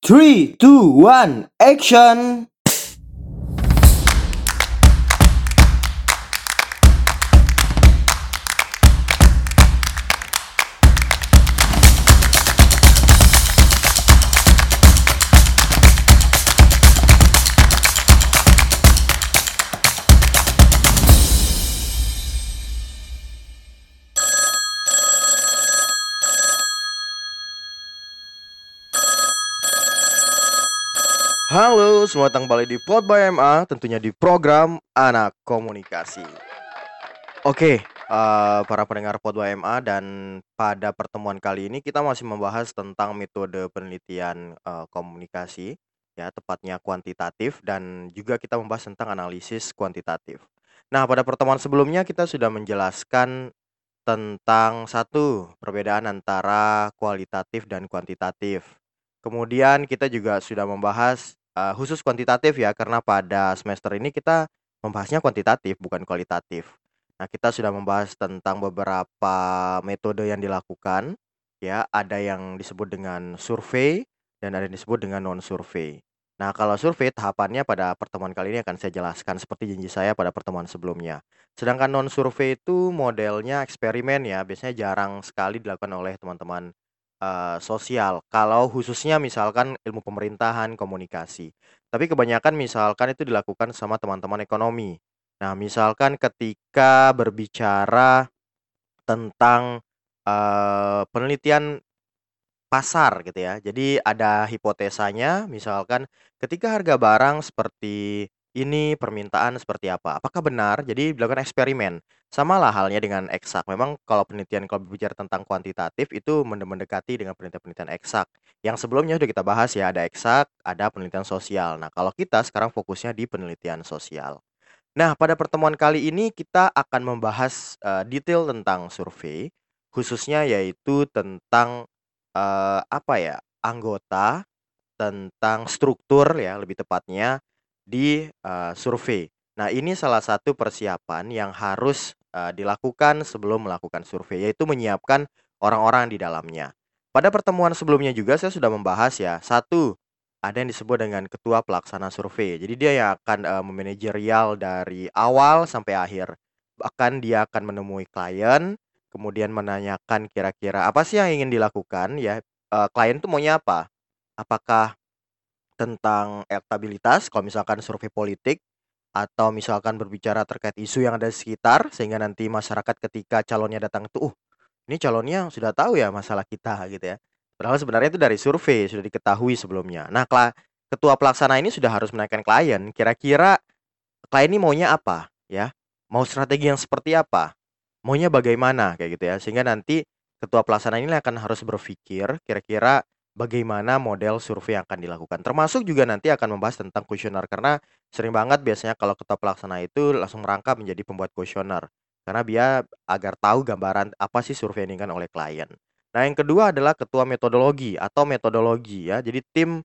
3, 2, 1, action! Halo, selamat datang kembali di Podby MA, tentunya di program Anak Komunikasi. Oke, para pendengar Podby MA, dan pada pertemuan kali ini kita masih membahas tentang metode penelitian komunikasi, ya, tepatnya kuantitatif, dan juga kita membahas tentang analisis kuantitatif. Nah, pada pertemuan sebelumnya kita sudah menjelaskan tentang satu perbedaan antara kualitatif dan kuantitatif. Kemudian kita juga sudah membahas khusus kuantitatif, ya, karena pada semester ini kita membahasnya kuantitatif bukan kualitatif. Nah, kita sudah membahas tentang beberapa metode yang dilakukan, ya, ada yang disebut dengan survei dan ada yang disebut dengan non survei. Nah, kalau survei tahapannya pada pertemuan kali ini akan saya jelaskan seperti janji saya pada pertemuan sebelumnya. Sedangkan non survei itu modelnya eksperimen, ya, biasanya jarang sekali dilakukan oleh teman-teman sosial, kalau khususnya misalkan ilmu pemerintahan, komunikasi. Tapi kebanyakan misalkan itu dilakukan sama teman-teman ekonomi. Nah, misalkan ketika berbicara tentang penelitian pasar gitu, ya. Jadi ada hipotesanya, misalkan ketika harga barang seperti ini, permintaan seperti apa? Apakah benar? Jadi dilakukan eksperimen. Samalah halnya dengan eksak. Memang kalau penelitian, kalau berbicara tentang kuantitatif itu mendekati dengan penelitian-penelitian eksak. Yang sebelumnya sudah kita bahas, ya, ada eksak, ada penelitian sosial. Nah, kalau kita sekarang fokusnya di penelitian sosial. Nah, pada pertemuan kali ini kita akan membahas detail tentang survei, khususnya yaitu tentang anggota, tentang struktur, ya, lebih tepatnya di survei. Nah, ini salah satu persiapan yang harus dilakukan sebelum melakukan survei, yaitu menyiapkan orang-orang di dalamnya. Pada pertemuan sebelumnya juga saya sudah membahas, ya, satu, ada yang disebut dengan ketua pelaksana survei. Jadi dia yang akan memanajerial dari awal sampai akhir. Bahkan dia akan menemui klien, kemudian menanyakan kira-kira apa sih yang ingin dilakukan, ya, klien itu maunya apa? Apakah tentang elektabilitas, kalau misalkan survei politik, atau misalkan berbicara terkait isu yang ada di sekitar, sehingga nanti masyarakat ketika calonnya datang itu, ini calonnya sudah tahu, ya, masalah kita gitu, ya. Padahal sebenarnya itu dari survei sudah diketahui sebelumnya. Nah, ketua pelaksana ini sudah harus menanyakan klien, kira-kira klien ini maunya apa, ya, mau strategi yang seperti apa, maunya bagaimana, kayak gitu, ya. Sehingga nanti ketua pelaksana ini akan harus berpikir kira-kira bagaimana model survei yang akan dilakukan. Termasuk juga nanti akan membahas tentang kuesioner, karena sering banget biasanya kalau ketua pelaksana itu langsung merangkap menjadi pembuat kuesioner, karena biar agar tahu gambaran apa sih survei yang diinginkan oleh klien. Nah, yang kedua adalah ketua metodologi atau metodologi, ya. Jadi tim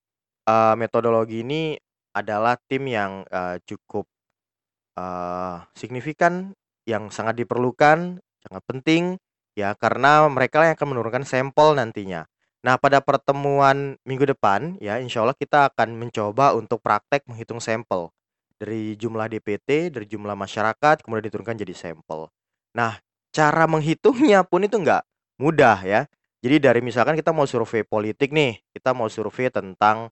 metodologi ini adalah tim yang cukup signifikan, yang sangat diperlukan, sangat penting, ya, karena mereka yang akan menurunkan sampel nantinya. Nah, pada pertemuan minggu depan, ya, insya Allah kita akan mencoba untuk praktek menghitung sampel dari jumlah DPT, dari jumlah masyarakat, kemudian diturunkan jadi sampel. Nah, cara menghitungnya pun itu nggak mudah, ya. Jadi dari misalkan kita mau survei politik nih, kita mau survei tentang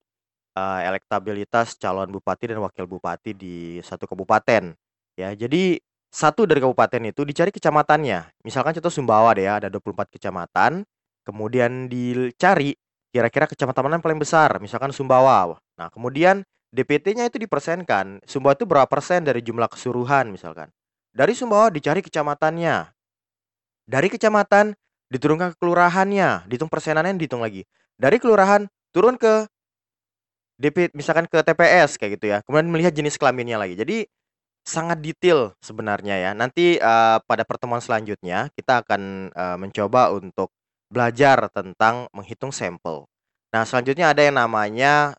elektabilitas calon bupati dan wakil bupati di satu kabupaten, ya. Jadi satu dari kabupaten itu dicari kecamatannya. Misalkan contoh Sumbawa deh, ya, ada 24 kecamatan. Kemudian dicari kira-kira kecamatan mana yang paling besar, misalkan Sumbawa. Nah, kemudian DPT-nya itu dipersenkan. Sumbawa itu berapa persen dari jumlah keseluruhan misalkan. Dari Sumbawa dicari kecamatannya. Dari kecamatan diturunkan ke kelurahannya, dihitung persenannya, dihitung lagi. Dari kelurahan turun ke DPT, misalkan ke TPS kayak gitu, ya. Kemudian melihat jenis kelaminnya lagi. Jadi sangat detail sebenarnya, ya. Nanti pada pertemuan selanjutnya kita akan mencoba untuk belajar tentang menghitung sampel. Nah, selanjutnya ada yang namanya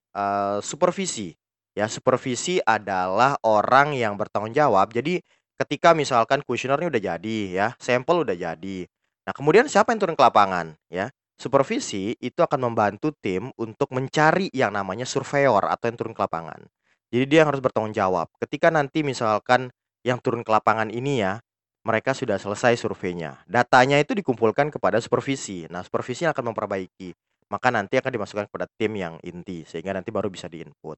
supervisi. Ya, supervisi adalah orang yang bertanggung jawab. Jadi ketika misalkan kuesionernya udah jadi, ya, sampel udah jadi. Nah, kemudian siapa yang turun ke lapangan, ya? Supervisi itu akan membantu tim untuk mencari yang namanya surveyor atau yang turun ke lapangan. Jadi dia yang harus bertanggung jawab. Ketika nanti misalkan yang turun ke lapangan ini ya, mereka sudah selesai surveinya. Datanya itu dikumpulkan kepada supervisi. Nah, supervisi akan memperbaiki. Maka nanti akan dimasukkan kepada tim yang inti sehingga nanti baru bisa diinput.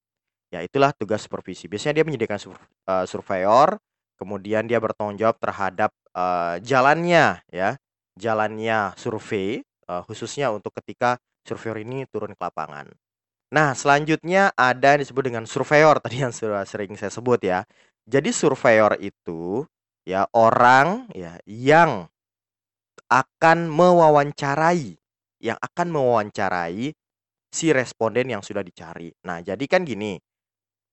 Ya, itulah tugas supervisi. Biasanya dia menyediakan surveyor, kemudian dia bertanggung jawab terhadap jalannya survei. Khususnya untuk ketika surveyor ini turun ke lapangan. Nah, selanjutnya ada yang disebut dengan surveyor tadi yang sudah sering saya sebut ya. Jadi surveyor itu ya orang ya yang akan mewawancarai si responden yang sudah dicari. Nah, jadi kan gini.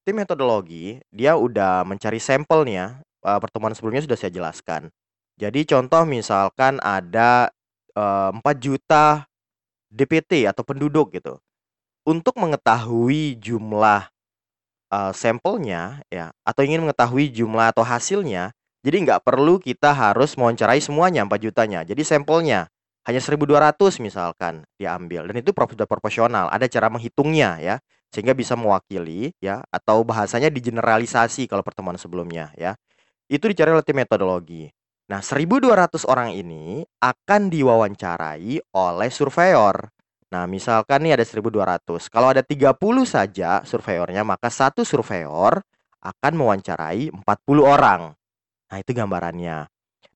Tim metodologi dia udah mencari sampelnya. Pertemuan sebelumnya sudah saya jelaskan. Jadi contoh misalkan ada 4 juta DPT atau penduduk gitu. Untuk mengetahui jumlah sampelnya ya, atau ingin mengetahui jumlah atau hasilnya, jadi nggak perlu kita harus mewawancarai semuanya 4 jutanya. Jadi sampelnya hanya 1.200 misalkan diambil, dan itu proporsional. Ada cara menghitungnya ya, sehingga bisa mewakili ya, atau bahasanya digeneralisasi kalau pertemuan sebelumnya ya. Itu dicari oleh tim metodologi. Nah, 1.200 orang ini akan diwawancarai oleh surveyor. Nah, misalkan nih ada 1.200. Kalau ada 30 saja surveyornya, maka satu surveyor akan mewawancarai 40 orang. Nah, itu gambarannya.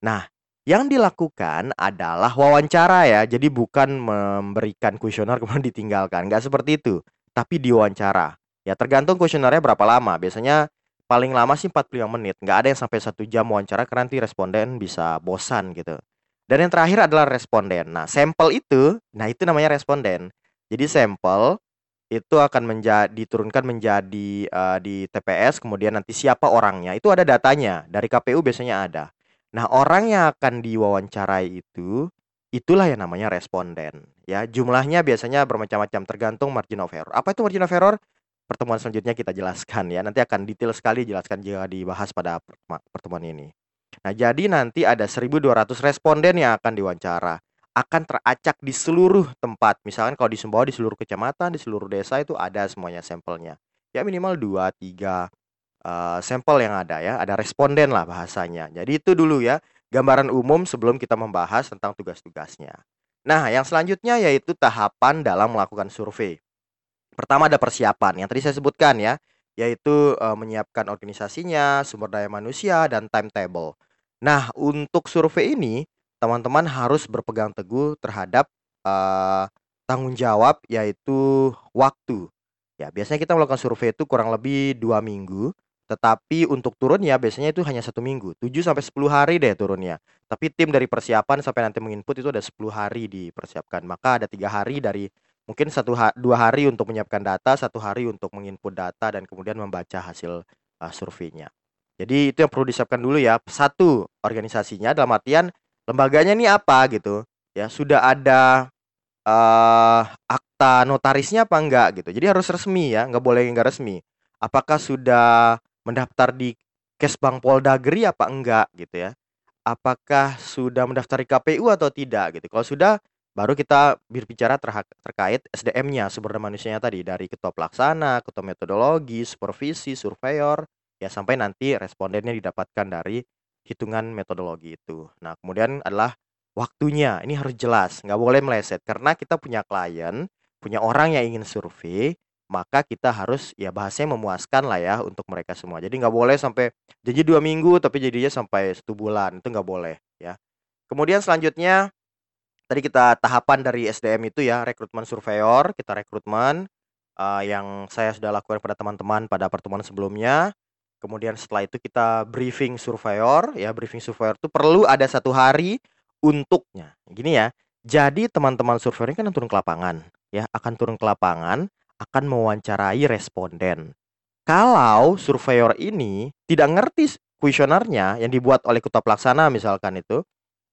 Nah, yang dilakukan adalah wawancara ya. Jadi bukan memberikan kuesioner kemudian ditinggalkan. Nggak seperti itu. Tapi diwawancara. Ya, tergantung kuesionernya berapa lama. Biasanya paling lama sih 45 menit. Nggak ada yang sampai 1 jam wawancara karena nanti responden bisa bosan gitu. Dan yang terakhir adalah responden. Nah, sampel itu, nah itu namanya responden. Jadi sampel itu akan diturunkan menjadi di TPS, kemudian nanti siapa orangnya. Itu ada datanya, dari KPU biasanya ada. Nah, orang yang akan diwawancarai itu, itulah yang namanya responden. Ya, jumlahnya biasanya bermacam-macam tergantung margin of error. Apa itu margin of error? Pertemuan selanjutnya kita jelaskan ya. Nanti akan detail sekali jelaskan jika dibahas pada pertemuan ini. Nah, jadi nanti ada 1.200 responden yang akan diwawancara. Akan teracak di seluruh tempat. Misalkan kalau di Sumbawa, di seluruh kecamatan, di seluruh desa itu ada semuanya sampelnya. Ya minimal 2-3 sampel yang ada ya. Ada responden lah bahasanya. Jadi itu dulu ya gambaran umum sebelum kita membahas tentang tugas-tugasnya. Nah, yang selanjutnya yaitu tahapan dalam melakukan survei. Pertama ada persiapan yang tadi saya sebutkan ya, yaitu menyiapkan organisasinya, sumber daya manusia, dan timetable. Nah, untuk survei ini teman-teman harus berpegang teguh terhadap tanggung jawab yaitu waktu. Ya, biasanya kita melakukan survei itu kurang lebih 2 minggu, tetapi untuk turunnya biasanya itu hanya 1 minggu, 7-10 hari deh turunnya. Tapi tim dari persiapan sampai nanti menginput itu ada 10 hari dipersiapkan, maka ada 3 hari dari mungkin 2 hari untuk menyiapkan data, 1 hari untuk menginput data, dan kemudian membaca hasil surveinya. Jadi itu yang perlu disiapkan dulu ya. Satu, organisasinya dalam artian lembaganya ini apa gitu. Ya, sudah ada akta notarisnya apa enggak gitu. Jadi harus resmi ya, enggak boleh enggak resmi. Apakah sudah mendaftar di Kesbang Poldagri apa enggak gitu ya. Apakah sudah mendaftar di KPU atau tidak gitu. Kalau sudah, baru kita berbicara terkait SDM-nya, sumber daya manusianya tadi, dari ketua pelaksana, ketua metodologi, supervisi, surveyor, ya sampai nanti respondennya didapatkan dari hitungan metodologi itu. Nah, kemudian adalah waktunya, ini harus jelas, nggak boleh meleset, karena kita punya klien, punya orang yang ingin survei, maka kita harus ya bahasanya memuaskan lah ya untuk mereka semua. Jadi nggak boleh sampai janji 2 minggu, tapi jadinya sampai 1 bulan, itu nggak boleh ya. Kemudian selanjutnya, tadi kita tahapan dari SDM itu ya, rekrutmen surveyor, kita rekrutmen yang saya sudah lakukan pada teman-teman pada pertemuan sebelumnya. Kemudian setelah itu kita briefing surveyor, ya briefing surveyor itu perlu ada 1 hari untuknya. Gini ya, jadi teman-teman surveyor ini kan turun ke lapangan, ya akan turun ke lapangan, akan mewawancarai responden. Kalau surveyor ini tidak ngerti kuesionernya yang dibuat oleh ketua pelaksana misalkan itu,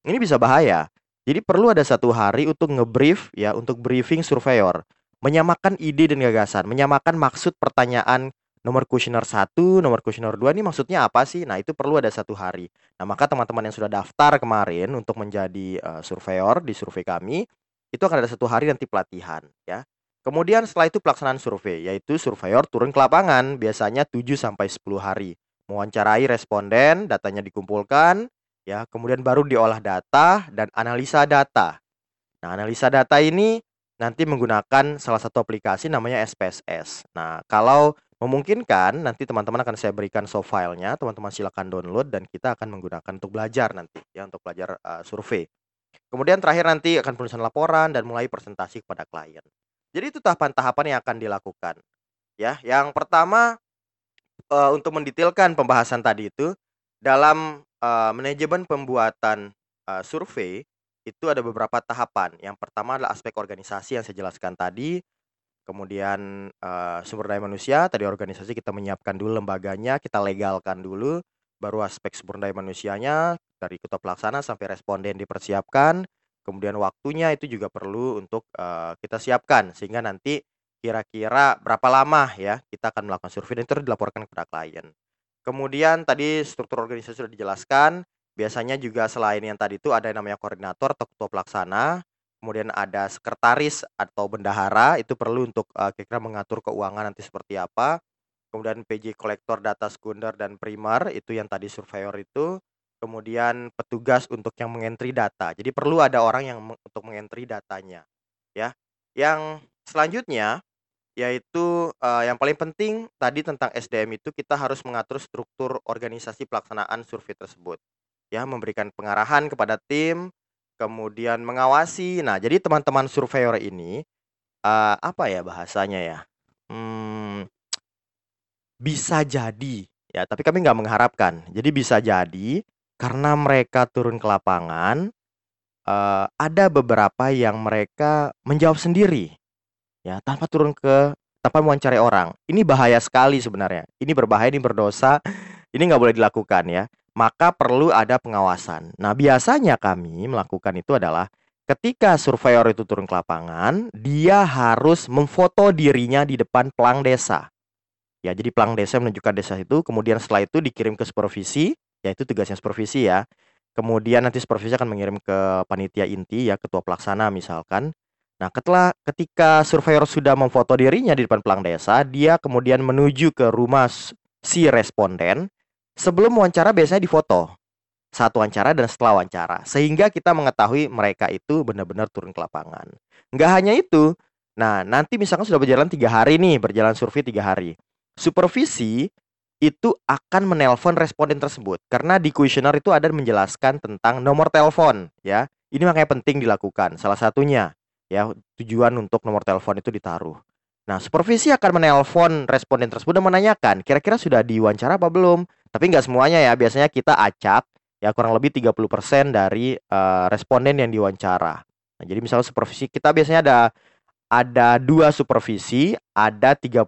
ini bisa bahaya. Jadi perlu ada 1 hari untuk ngebrief ya, untuk briefing surveyor, menyamakan ide dan gagasan, menyamakan maksud pertanyaan nomor kuesioner 1, nomor kuesioner 2 ini maksudnya apa sih? Nah, itu perlu ada 1 hari. Nah, maka teman-teman yang sudah daftar kemarin untuk menjadi surveyor di survei kami, itu akan ada 1 hari nanti pelatihan ya. Kemudian setelah itu pelaksanaan survei, yaitu surveyor turun ke lapangan, biasanya 7-10 hari. Mewawancarai responden, datanya dikumpulkan, ya, kemudian baru diolah data dan analisa data. Nah, analisa data ini nanti menggunakan salah satu aplikasi namanya SPSS. Nah, kalau memungkinkan, nanti teman-teman akan saya berikan soft file-nya, teman-teman silakan download dan kita akan menggunakan untuk belajar nanti, ya, untuk belajar survei. Kemudian terakhir nanti akan penulisan laporan dan mulai presentasi kepada klien. Jadi itu tahapan-tahapan yang akan dilakukan. Ya, yang pertama untuk mendetailkan pembahasan tadi itu dalam manajemen pembuatan survei itu ada beberapa tahapan. Yang pertama adalah aspek organisasi yang saya jelaskan tadi. Kemudian sumber daya manusia, tadi organisasi kita menyiapkan dulu lembaganya, kita legalkan dulu, baru aspek sumber daya manusianya dari ketua pelaksana sampai responden dipersiapkan. Kemudian waktunya itu juga perlu untuk kita siapkan sehingga nanti kira-kira berapa lama ya kita akan melakukan survei dan itu dilaporkan kepada klien. Kemudian tadi struktur organisasi sudah dijelaskan, biasanya juga selain yang tadi itu ada yang namanya koordinator atau ketua pelaksana, kemudian ada sekretaris atau bendahara, itu perlu untuk kira-kira mengatur keuangan nanti seperti apa. Kemudian PJ kolektor data sekunder dan primer itu yang tadi surveyor itu. Kemudian petugas untuk yang mengentri data. Jadi perlu ada orang yang untuk mengentri datanya, ya. Yang selanjutnya yaitu yang paling penting tadi tentang SDM itu kita harus mengatur struktur organisasi pelaksanaan survei tersebut, ya, memberikan pengarahan kepada tim, kemudian mengawasi. Nah, jadi teman-teman surveyor ini apa ya bahasanya ya? Bisa jadi, ya, tapi kami nggak mengharapkan. Jadi bisa jadi. Karena mereka turun ke lapangan, ada beberapa yang mereka menjawab sendiri, ya, tanpa turun ke tanpa mewawancarai orang. Ini bahaya sekali sebenarnya. Ini berbahaya, ini berdosa. Ini nggak boleh dilakukan ya. Maka perlu ada pengawasan. Nah, biasanya kami melakukan itu adalah ketika surveyor itu turun ke lapangan, dia harus memfoto dirinya di depan pelang desa. Ya, jadi pelang desa menunjukkan desa itu. Kemudian setelah itu dikirim ke supervisi. Ya, itu tugasnya supervisi ya. Kemudian nanti supervisi akan mengirim ke panitia inti ya, ketua pelaksana misalkan. Nah, ketika surveyor sudah memfoto dirinya di depan pelang desa, dia kemudian menuju ke rumah si responden. Sebelum wawancara biasanya difoto. Saat wawancara dan setelah wawancara. Sehingga kita mengetahui mereka itu benar-benar turun ke lapangan. Nggak hanya itu. Nah, nanti misalkan sudah berjalan 3 hari nih, berjalan survei 3 hari. Supervisi itu akan menelpon responden tersebut karena di kuesioner itu ada menjelaskan tentang nomor telepon ya. Ini makanya penting dilakukan. Salah satunya ya tujuan untuk nomor telepon itu ditaruh. Nah, supervisi akan menelpon responden tersebut dan menanyakan kira-kira sudah diwawancara apa belum. Tapi nggak semuanya ya. Biasanya kita acak ya kurang lebih 30% dari responden yang diwawancara. Nah, jadi misalnya supervisi kita biasanya ada 2 supervisi, ada 30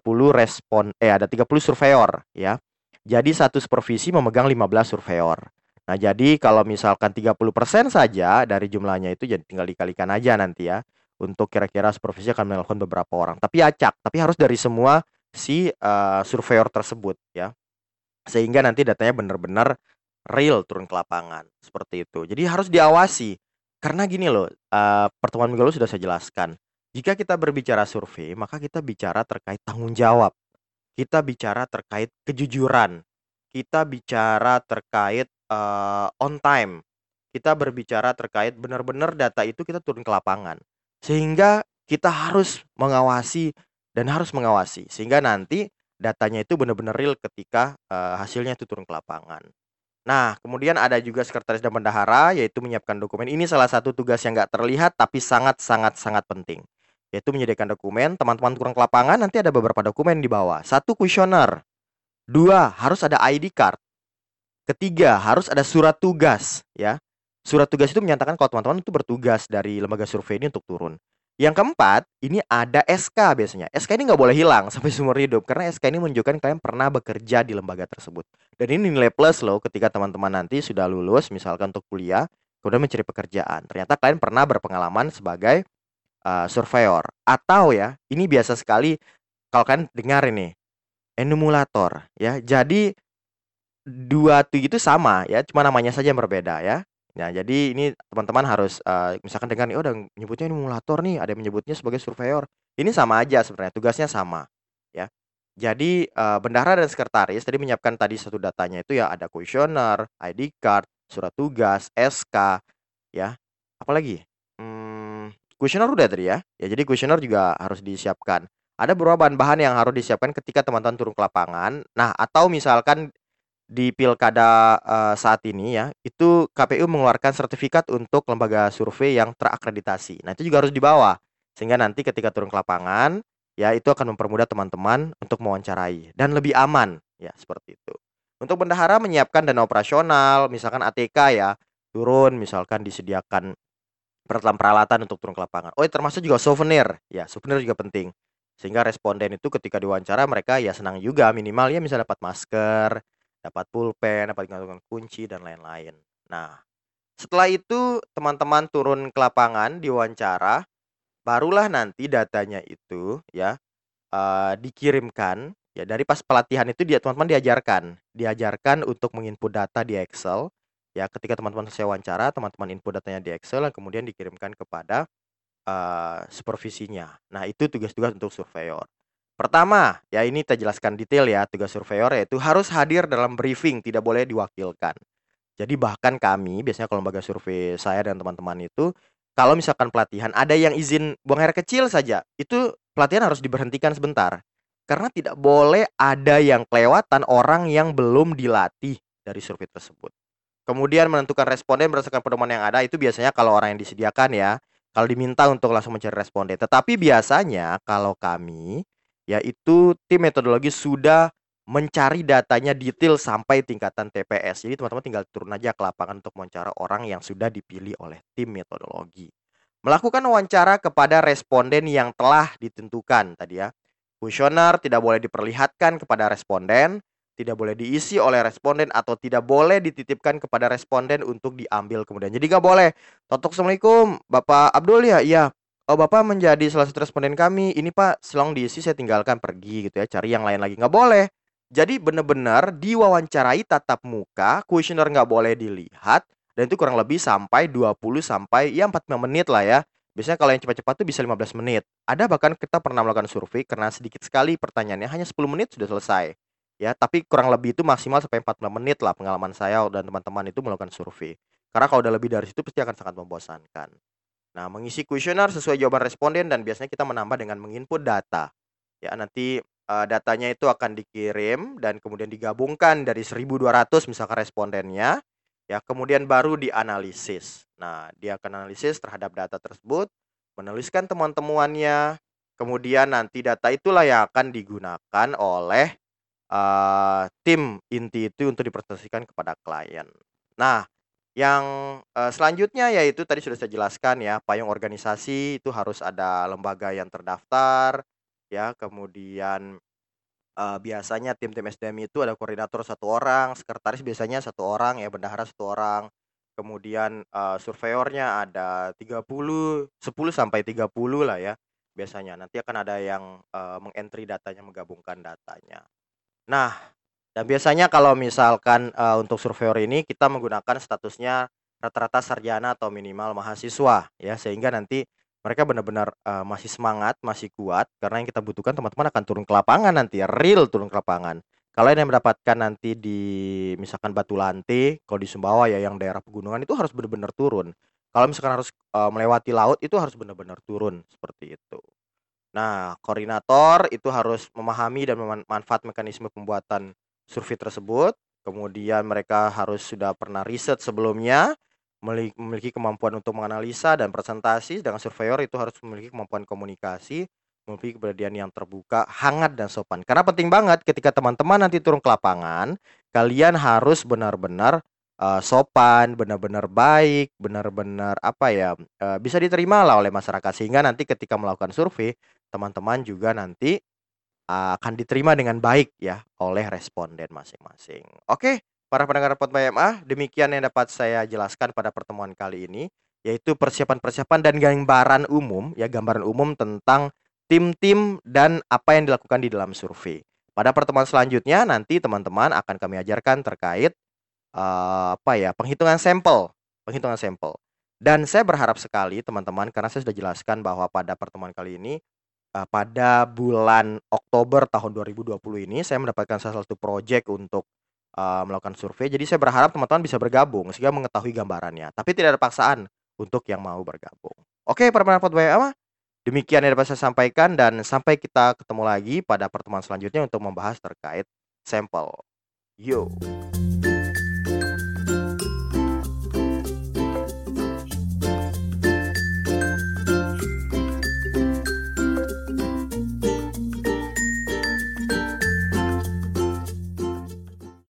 30 surveyor ya. Jadi satu supervisi memegang 15 surveyor. Nah, jadi kalau misalkan 30% saja dari jumlahnya itu jadi tinggal dikalikan aja nanti ya. Untuk kira-kira supervisi akan menelpon beberapa orang, tapi acak, tapi harus dari semua si surveyor tersebut ya. Sehingga nanti datanya benar-benar real turun ke lapangan, seperti itu. Jadi harus diawasi. Karena gini loh, pertemuan minggu lalu sudah saya jelaskan. Jika kita berbicara survei, maka kita bicara terkait tanggung jawab. Kita bicara terkait kejujuran. Kita bicara terkait on time. Kita berbicara terkait benar-benar data itu kita turun ke lapangan. Sehingga kita harus mengawasi dan harus mengawasi. Sehingga nanti datanya itu benar-benar real ketika hasilnya itu turun ke lapangan. Nah, kemudian ada juga sekretaris dan bendahara, yaitu menyiapkan dokumen. Ini salah satu tugas yang nggak terlihat tapi sangat penting. Yaitu menyediakan dokumen, teman-teman turun ke lapangan nanti ada beberapa dokumen di bawah. 1 kuesioner, 2 harus ada ID card, 3 harus ada surat tugas ya. Surat tugas itu menyatakan kalau teman-teman itu bertugas dari lembaga survei ini untuk turun. Yang keempat, ini ada SK biasanya. SK ini nggak boleh hilang sampai seumur hidup karena SK ini menunjukkan kalian pernah bekerja di lembaga tersebut. Dan ini nilai plus loh ketika teman-teman nanti sudah lulus misalkan untuk kuliah, kemudian mencari pekerjaan. Ternyata kalian pernah berpengalaman sebagai surveyor atau ya ini biasa sekali kalau kalian dengar ini enumulator ya. Jadi 2 itu sama ya, cuma namanya saja yang berbeda ya. Nah, jadi ini teman-teman harus misalkan dengar nih, oh udah menyebutnya ini emulator nih, ada yang menyebutnya sebagai surveyor. Ini sama aja sebenarnya, tugasnya sama, ya. Jadi bendahara dan sekretaris tadi menyiapkan tadi satu datanya itu ya, ada kuesioner, ID card, surat tugas, SK, ya. Apalagi? Kuesioner udah tadi ya. Ya, jadi kuesioner juga harus disiapkan. Ada beberapa bahan-bahan yang harus disiapkan ketika teman-teman turun ke lapangan. Nah, atau misalkan di pilkada saat ini ya, itu KPU mengeluarkan sertifikat untuk lembaga survei yang terakreditasi. Nah, itu juga harus dibawa sehingga nanti ketika turun ke lapangan ya, itu akan mempermudah teman-teman untuk mewawancarai dan lebih aman ya, seperti itu. Untuk bendahara menyiapkan dana operasional, misalkan ATK ya, turun misalkan disediakan peralatan untuk turun ke lapangan. Oh, termasuk juga souvenir ya, souvenir juga penting. Sehingga responden itu ketika diwawancara mereka ya senang juga, minimal ya misalnya dapat masker, dapat pulpen, dapat gantungan kunci, dan lain-lain. Nah, setelah itu teman-teman turun ke lapangan, diwawancara, barulah nanti datanya itu ya dikirimkan. Ya, dari pas pelatihan itu dia teman-teman diajarkan untuk menginput data di Excel. Ya, ketika teman-teman selesai wawancara, teman-teman input datanya di Excel, dan kemudian dikirimkan kepada supervisinya. Nah, itu tugas-tugas untuk surveyor. Pertama, ya ini kita jelaskan detail ya, tugas surveyor yaitu harus hadir dalam briefing, tidak boleh diwakilkan. Jadi bahkan kami, biasanya kalau lembaga survei saya dan teman-teman itu, kalau misalkan pelatihan, ada yang izin buang air kecil saja, itu pelatihan harus diberhentikan sebentar. Karena tidak boleh ada yang kelewatan orang yang belum dilatih dari survei tersebut. Kemudian menentukan responden berdasarkan pedoman yang ada, itu biasanya kalau orang yang disediakan ya, kalau diminta untuk langsung mencari responden. Tetapi biasanya kalau kami, yaitu tim metodologi sudah mencari datanya detail sampai tingkatan TPS. Jadi teman-teman tinggal turun aja ke lapangan untuk wawancara orang yang sudah dipilih oleh tim metodologi. Melakukan wawancara kepada responden yang telah ditentukan tadi ya. Kuesioner tidak boleh diperlihatkan kepada responden, tidak boleh diisi oleh responden, atau tidak boleh dititipkan kepada responden untuk diambil kemudian. Jadi nggak boleh. Totok, Assalamualaikum, Bapak Abdul ya? Iya. Oh, Bapak menjadi salah satu responden kami. Ini Pak, silong diisi, saya tinggalkan, pergi gitu ya. Cari yang lain lagi. Nggak boleh. Jadi benar-benar diwawancarai tatap muka. Kuesioner nggak boleh dilihat. Dan itu kurang lebih sampai 20 sampai ya 45 menit lah ya. Biasanya kalau yang cepat-cepat tuh bisa 15 menit. Ada bahkan kita pernah melakukan survei karena sedikit sekali pertanyaannya, hanya 10 menit sudah selesai. Ya, tapi kurang lebih itu maksimal sampai 45 menit lah pengalaman saya dan teman-teman itu melakukan survei. Karena kalau udah lebih dari situ pasti akan sangat membosankan. Nah, mengisi kuesioner sesuai jawaban responden, dan biasanya kita menambah dengan menginput data. Ya, nanti datanya itu akan dikirim dan kemudian digabungkan dari 1.200 misalkan respondennya. Ya, kemudian baru dianalisis. Nah, dia akan analisis terhadap data tersebut, menuliskan temuan-temuannya. Kemudian nanti data itulah yang akan digunakan oleh tim inti itu untuk dipresentasikan kepada klien. Nah, yang selanjutnya yaitu tadi sudah saya jelaskan ya, payung organisasi itu harus ada lembaga yang terdaftar ya, kemudian biasanya tim-tim SDM itu ada koordinator satu orang, sekretaris biasanya satu orang ya, bendahara satu orang, kemudian surveyornya ada 10 sampai 30 lah ya biasanya. Nanti akan ada yang mengentry datanya, menggabungkan datanya. Nah, dan biasanya kalau misalkan untuk surveyor ini kita menggunakan statusnya rata-rata sarjana atau minimal mahasiswa ya, sehingga nanti mereka benar-benar masih semangat, masih kuat, karena yang kita butuhkan teman-teman akan turun ke lapangan nanti, real turun ke lapangan. Kalau yang mendapatkan nanti di misalkan Batu Lante, kalau di Sumbawa ya yang daerah pegunungan itu harus benar-benar turun. Kalau misalkan harus melewati laut itu harus benar-benar turun seperti itu. Nah, koordinator itu harus memahami dan memanfaat mekanisme pembuatan survei tersebut, kemudian mereka harus sudah pernah riset sebelumnya, memiliki kemampuan untuk menganalisa dan presentasi. Sedangkan surveyor itu harus memiliki kemampuan komunikasi, memiliki keberanian yang terbuka, hangat, dan sopan. Karena penting banget ketika teman-teman nanti turun ke lapangan, kalian harus benar-benar sopan, benar-benar baik, benar-benar bisa diterima lah oleh masyarakat, sehingga nanti ketika melakukan survei teman-teman juga nanti akan diterima dengan baik ya oleh responden masing-masing. Oke, para pendengar Podby MA, demikian yang dapat saya jelaskan pada pertemuan kali ini, yaitu persiapan-persiapan dan gambaran umum ya, gambaran umum tentang tim-tim dan apa yang dilakukan di dalam survei. Pada pertemuan selanjutnya nanti teman-teman akan kami ajarkan terkait penghitungan sampel penghitungan sampel. Dan saya berharap sekali teman-teman, karena saya sudah jelaskan bahwa pada pertemuan kali ini, pada bulan Oktober tahun 2020 ini, saya mendapatkan salah satu proyek untuk melakukan survei. Jadi saya berharap teman-teman bisa bergabung sehingga mengetahui gambarannya. Tapi tidak ada paksaan untuk yang mau bergabung. Oke, pertemuan Podby MA, demikian yang dapat saya sampaikan. Dan sampai kita ketemu lagi pada pertemuan selanjutnya untuk membahas terkait sampel. Yo.